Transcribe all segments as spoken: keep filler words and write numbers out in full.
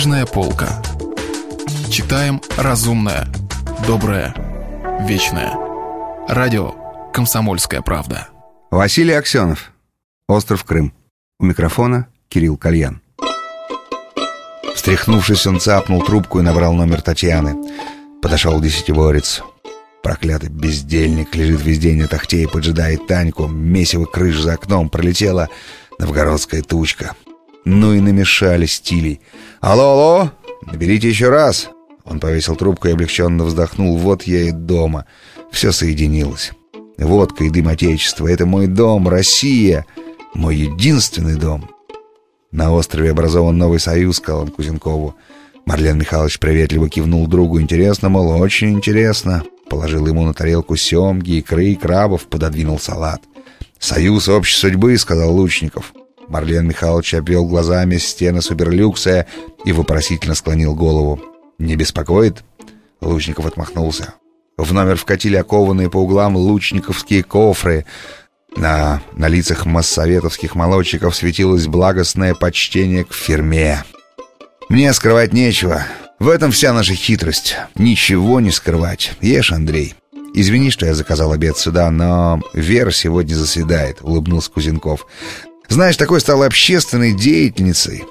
Книжная полка. Читаем разумное, доброе, вечное. Радио «Комсомольская правда». Василий Аксенов. Остров Крым. У микрофона Кирилл Кальян. Встряхнувшись, он цапнул трубку и набрал номер Татьяны. Подошел десятиборец. Проклятый бездельник лежит весь день на тахте и поджидает Таньку. Месиво крыш за окном, пролетела новгородская тучка. Ну и намешали стилей. «Алло, алло! Наберите еще раз!» Он повесил трубку и облегченно вздохнул. «Вот я и дома. Все соединилось. Водка и дым Отечества. Это мой дом, Россия. Мой единственный дом». «На острове образован новый союз», — сказал он Кузенкову. Марлен Михайлович приветливо кивнул другу. «Интересно, мол, очень интересно». Положил ему на тарелку семги, икры и крабов, пододвинул салат. «Союз общей судьбы», — сказал Лучников. Марлен Михайлович обвел глазами стены суперлюкса и вопросительно склонил голову. «Не беспокоит?» Лучников отмахнулся. В номер вкатили окованные по углам лучниковские кофры. На, на лицах моссоветовских молодчиков светилось благостное почтение к фирме. «Мне скрывать нечего. В этом вся наша хитрость. Ничего не скрывать. Ешь, Андрей. Извини, что я заказал обед сюда, но Вера сегодня заседает», — улыбнулся Кузенков. «Знаешь, такой стала общественной деятельницей».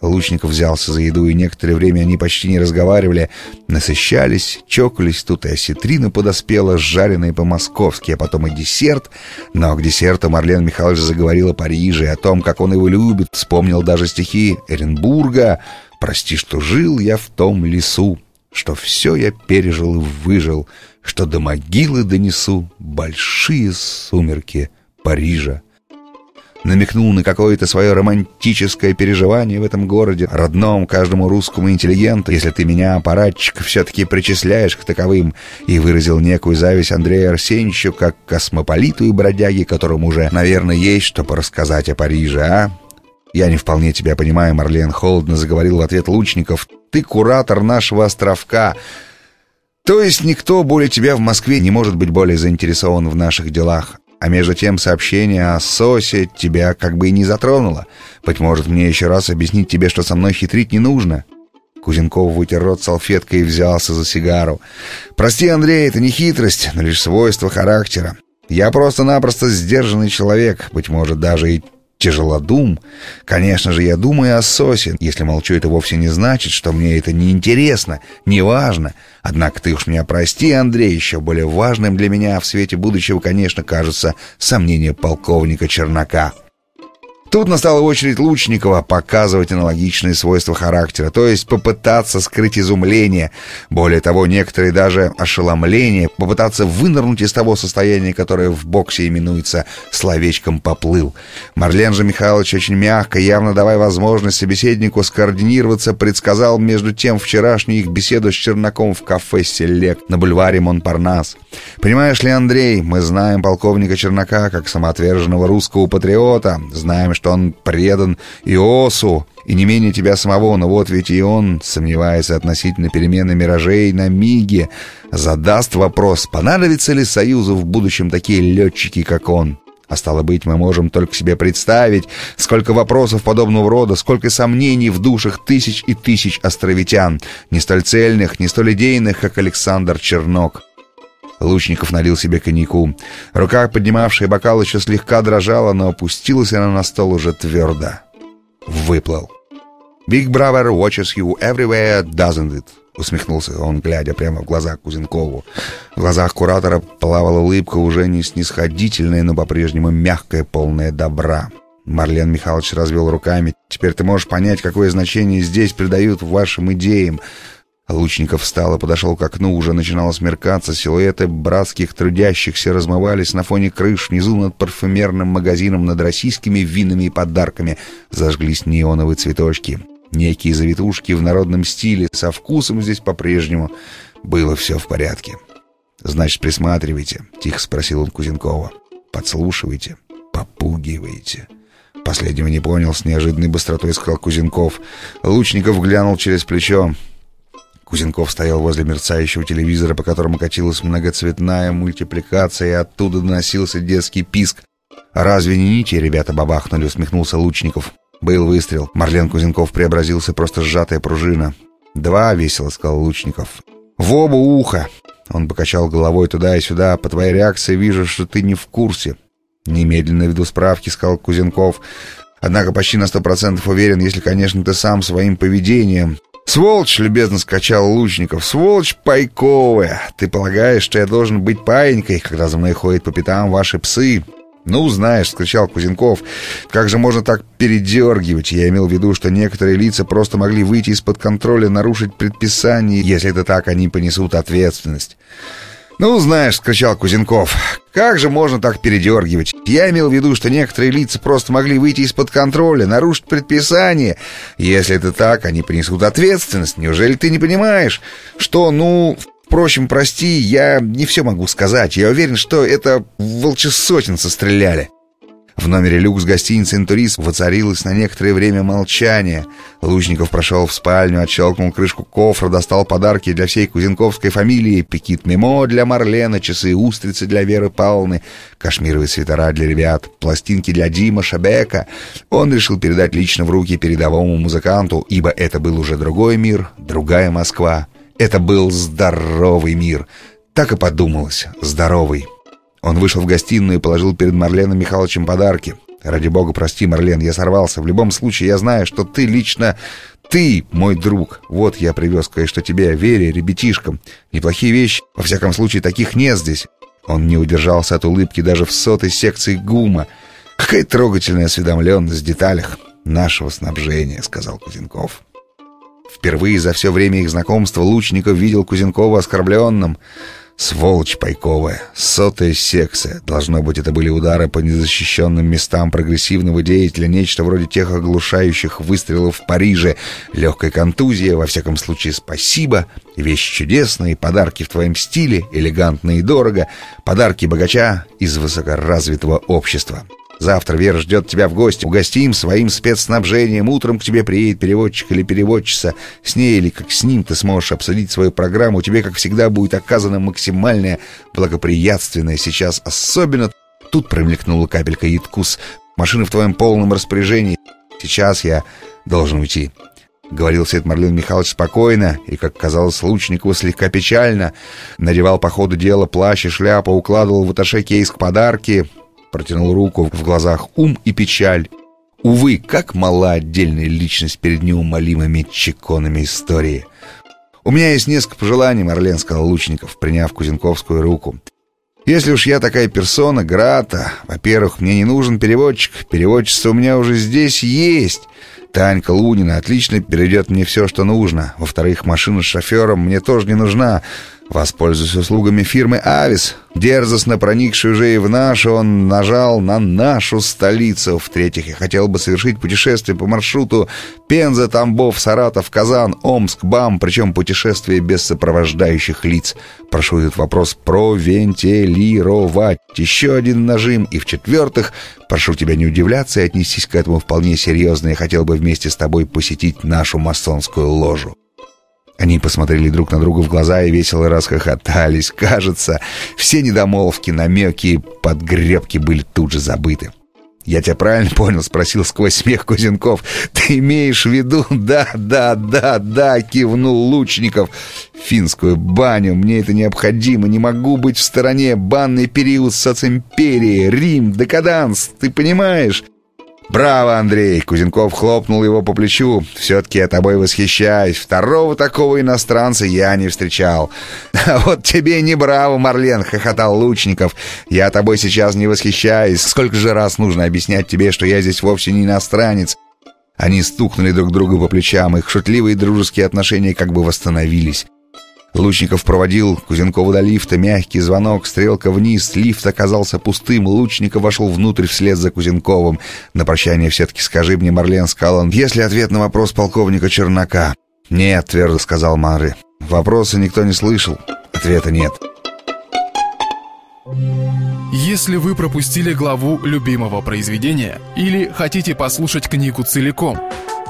Лучников взялся за еду, и некоторое время они почти не разговаривали. Насыщались, чокались, тут и осетрина подоспела, жареная по-московски, а потом и десерт. Но к десерту Марлен Михайлович заговорил о Париже, о том, как он его любит. Вспомнил даже стихи Эренбурга. «Прости, что жил я в том лесу, что все я пережил и выжил, что до могилы донесу большие сумерки Парижа». Намекнул на какое-то свое романтическое переживание в этом городе, родном каждому русскому интеллигенту, если ты меня, аппаратчик, все-таки причисляешь к таковым, и выразил некую зависть Андрею Арсеньевичу как космополиту и бродяге, которому уже, наверное, есть что порассказать о Париже, а? «Я не вполне тебя понимаю, Марлен», — холодно заговорил в ответ Лучников. «Ты куратор нашего островка. То есть никто более тебя в Москве не может быть более заинтересован в наших делах. А между тем сообщение о сосе тебя как бы и не затронуло. Быть может, мне еще раз объяснить тебе, что со мной хитрить не нужно». Кузенков вытер рот салфеткой и взялся за сигару. «Прости, Андрей, это не хитрость, но лишь свойство характера. Я просто-напросто сдержанный человек, быть может, даже и тяжелодум. Конечно же, я думаю о сосе. Если молчу, это вовсе не значит, что мне это неинтересно, неважно. Однако ты уж меня прости, Андрей, еще более важным для меня в свете будущего, конечно, кажутся сомнения полковника Чернока». Тут настала очередь Лучникова показывать аналогичные свойства характера, то есть попытаться скрыть изумление, более того, некоторые даже ошеломление, попытаться вынырнуть из того состояния, которое в боксе именуется словечком «поплыл». Марлен же Михайлович очень мягко, явно давая возможность собеседнику скоординироваться, предсказал между тем вчерашнюю их беседу с Черноком в кафе «Селек» на бульваре Монпарнас. «Понимаешь ли, Андрей, мы знаем полковника Чернока как самоотверженного русского патриота, знаем, что он предан Иосу, и не менее тебя самого, но вот ведь и он сомневается относительно перемены миражей на Миге, задаст вопрос, понадобится ли Союзу в будущем такие летчики, как он. А стало быть, мы можем только себе представить, сколько вопросов подобного рода, сколько сомнений в душах тысяч и тысяч островитян, не столь цельных, не столь идейных, как Александр Чернок». Лучников налил себе коньяку. Рука, поднимавшая бокал, еще слегка дрожала, но опустилась она на стол уже твердо. Выплыл. «Big brother watches you everywhere, doesn't it?» — усмехнулся он, глядя прямо в глаза Кузенкову. В глазах куратора плавала улыбка, уже не снисходительная, но по-прежнему мягкая, полная добра. Марлен Михайлович развел руками. «Теперь ты можешь понять, какое значение здесь придают вашим идеям». Лучников встал и подошел к окну, уже начинало смеркаться, силуэты братских трудящихся размывались на фоне крыш, внизу над парфюмерным магазином, над российскими винами и подарками зажглись неоновые цветочки. Некие завитушки в народном стиле, со вкусом здесь по-прежнему было все в порядке. «Значит, присматривайте», — тихо спросил он Кузенкова. «Подслушивайте, попугивайте». «Последнего не понял», — с неожиданной быстротой сказал Кузенков. Лучников глянул через плечо. Кузенков стоял возле мерцающего телевизора, по которому катилась многоцветная мультипликация, и оттуда доносился детский писк. «Разве не нити, ребята, бабахнули?» — усмехнулся Лучников. Был выстрел. Марлен Кузенков преобразился, просто сжатая пружина. «Два», — весело сказал Лучников. «В оба уха!» Он покачал головой туда и сюда. «По твоей реакции вижу, что ты не в курсе». «Немедленно веду справки», — сказал Кузенков. «Однако почти на сто процентов уверен, если, конечно, ты сам своим поведением...» «Сволочь!» — любезно скачал Лучников. «Сволочь пайковая! Ты полагаешь, что я должен быть паенькой, когда за мной ходят по пятам ваши псы?» «Ну, знаешь», — скричал Кузенков, «как же можно так передергивать?» Я имел в виду, что некоторые лица просто могли выйти из-под контроля, нарушить предписание. Если это так, они понесут ответственность. «Ну, знаешь», — скричал Кузенков, «как же можно так передергивать? Я имел в виду, что некоторые лица просто могли выйти из-под контроля, нарушить предписание. Если это так, они понесут ответственность. Неужели ты не понимаешь, что, ну... Впрочем, прости, я не все могу сказать. Я уверен, что это в волчесотенца стреляли». В номере люкс гостиницы «Интурист» воцарилось на некоторое время молчание. Лучников прошел в спальню, отщелкнул крышку кофра, достал подарки для всей кузенковской фамилии. Пикит-мемо для Марлена, часы-устрицы для Веры Павловны, кашмировые свитера для ребят, пластинки для Дима Шабека. Он решил передать лично в руки передовому музыканту, ибо это был уже другой мир, другая Москва. Это был здоровый мир. Так и подумалось. Здоровый. Он вышел в гостиную и положил перед Марленом Михайловичем подарки. «Ради бога, прости, Марлен, я сорвался. В любом случае, я знаю, что ты лично... Ты, мой друг. Вот я привез кое-что тебе, Вере, ребятишкам. Неплохие вещи. Во всяком случае, таких нет здесь». Он не удержался от улыбки даже в сотой секции ГУМа. «Какая трогательная осведомленность в деталях нашего снабжения», — сказал Кузенков. Впервые за все время их знакомства Лучников видел Кузенкова оскорбленным. «Сволочь пайковая, сотая секция». Должно быть, это были удары по незащищенным местам прогрессивного деятеля, нечто вроде тех оглушающих выстрелов в Париже. Легкая контузия, во всяком случае, спасибо. Вещи чудесные, подарки в твоем стиле, элегантно и дорого. Подарки богача из высокоразвитого общества. Завтра Вера ждет тебя в гости. Угостим своим спецснабжением. Утром к тебе приедет переводчик или переводчица. С ней или как с ним ты сможешь обсудить свою программу. Тебе, как всегда, будет оказана максимальная благоприятственная сейчас. Особенно тут промелькнула капелька едкус. Машина в твоем полном распоряжении. Сейчас я должен уйти». Говорил все это Марлен Михайлович спокойно и, как казалось, Лучникову слегка печально. Надевал по ходу дела плащ и шляпу, укладывал в атташе кейс к подарки. Протянул руку, в глазах ум и печаль. Увы, как мала отдельная личность перед неумолимыми чеконами истории. «У меня есть несколько пожеланий», — Марлен, сказал Лучников, приняв кузенковскую руку. «Если уж я такая персона, грата, во-первых, мне не нужен переводчик. Переводчица у меня уже здесь есть. Танька Лунина отлично переведет мне все, что нужно. Во-вторых, машина с шофером мне тоже не нужна. Воспользуюсь услугами фирмы «Авис», дерзостно проникший уже и в нашу, он нажал на нашу столицу. В-третьих, я хотел бы совершить путешествие по маршруту Пенза, Тамбов, Саратов, Казань, Омск, БАМ, причем путешествие без сопровождающих лиц. Прошу этот вопрос провентилировать. Еще один нажим. И в-четвертых, прошу тебя не удивляться и отнестись к этому вполне серьезно. Я хотел бы вместе с тобой посетить нашу масонскую ложу». Они посмотрели друг на друга в глаза и весело расхохотались. Кажется, все недомолвки, намеки и подгребки были тут же забыты. «Я тебя правильно понял?» — спросил сквозь смех Кузенков. «Ты имеешь в виду?» «Да, да, да, да!» — кивнул Лучников. «Финскую баню! Мне это необходимо! Не могу быть в стороне! Банный период социмперии! Рим! Декаданс! Ты понимаешь?» «Браво, Андрей!» — Кузенков хлопнул его по плечу. «Все-таки я тобой восхищаюсь. Второго такого иностранца я не встречал». «А вот тебе не браво, Марлен!» — хохотал Лучников. «Я тобой сейчас не восхищаюсь. Сколько же раз нужно объяснять тебе, что я здесь вовсе не иностранец?» Они стукнули друг друга по плечам. Их шутливые дружеские отношения как бы восстановились. Лучников проводил Кузенкова до лифта. Мягкий звонок, стрелка вниз. Лифт оказался пустым. Лучников вошел внутрь вслед за Кузенковым. «На прощание все-таки скажи мне, Марлен», — сказал он, «есть ли ответ на вопрос полковника Чернока?» «Нет», — твердо сказал Мары. «Вопроса никто не слышал. Ответа нет». Если вы пропустили главу любимого произведения или хотите послушать книгу целиком,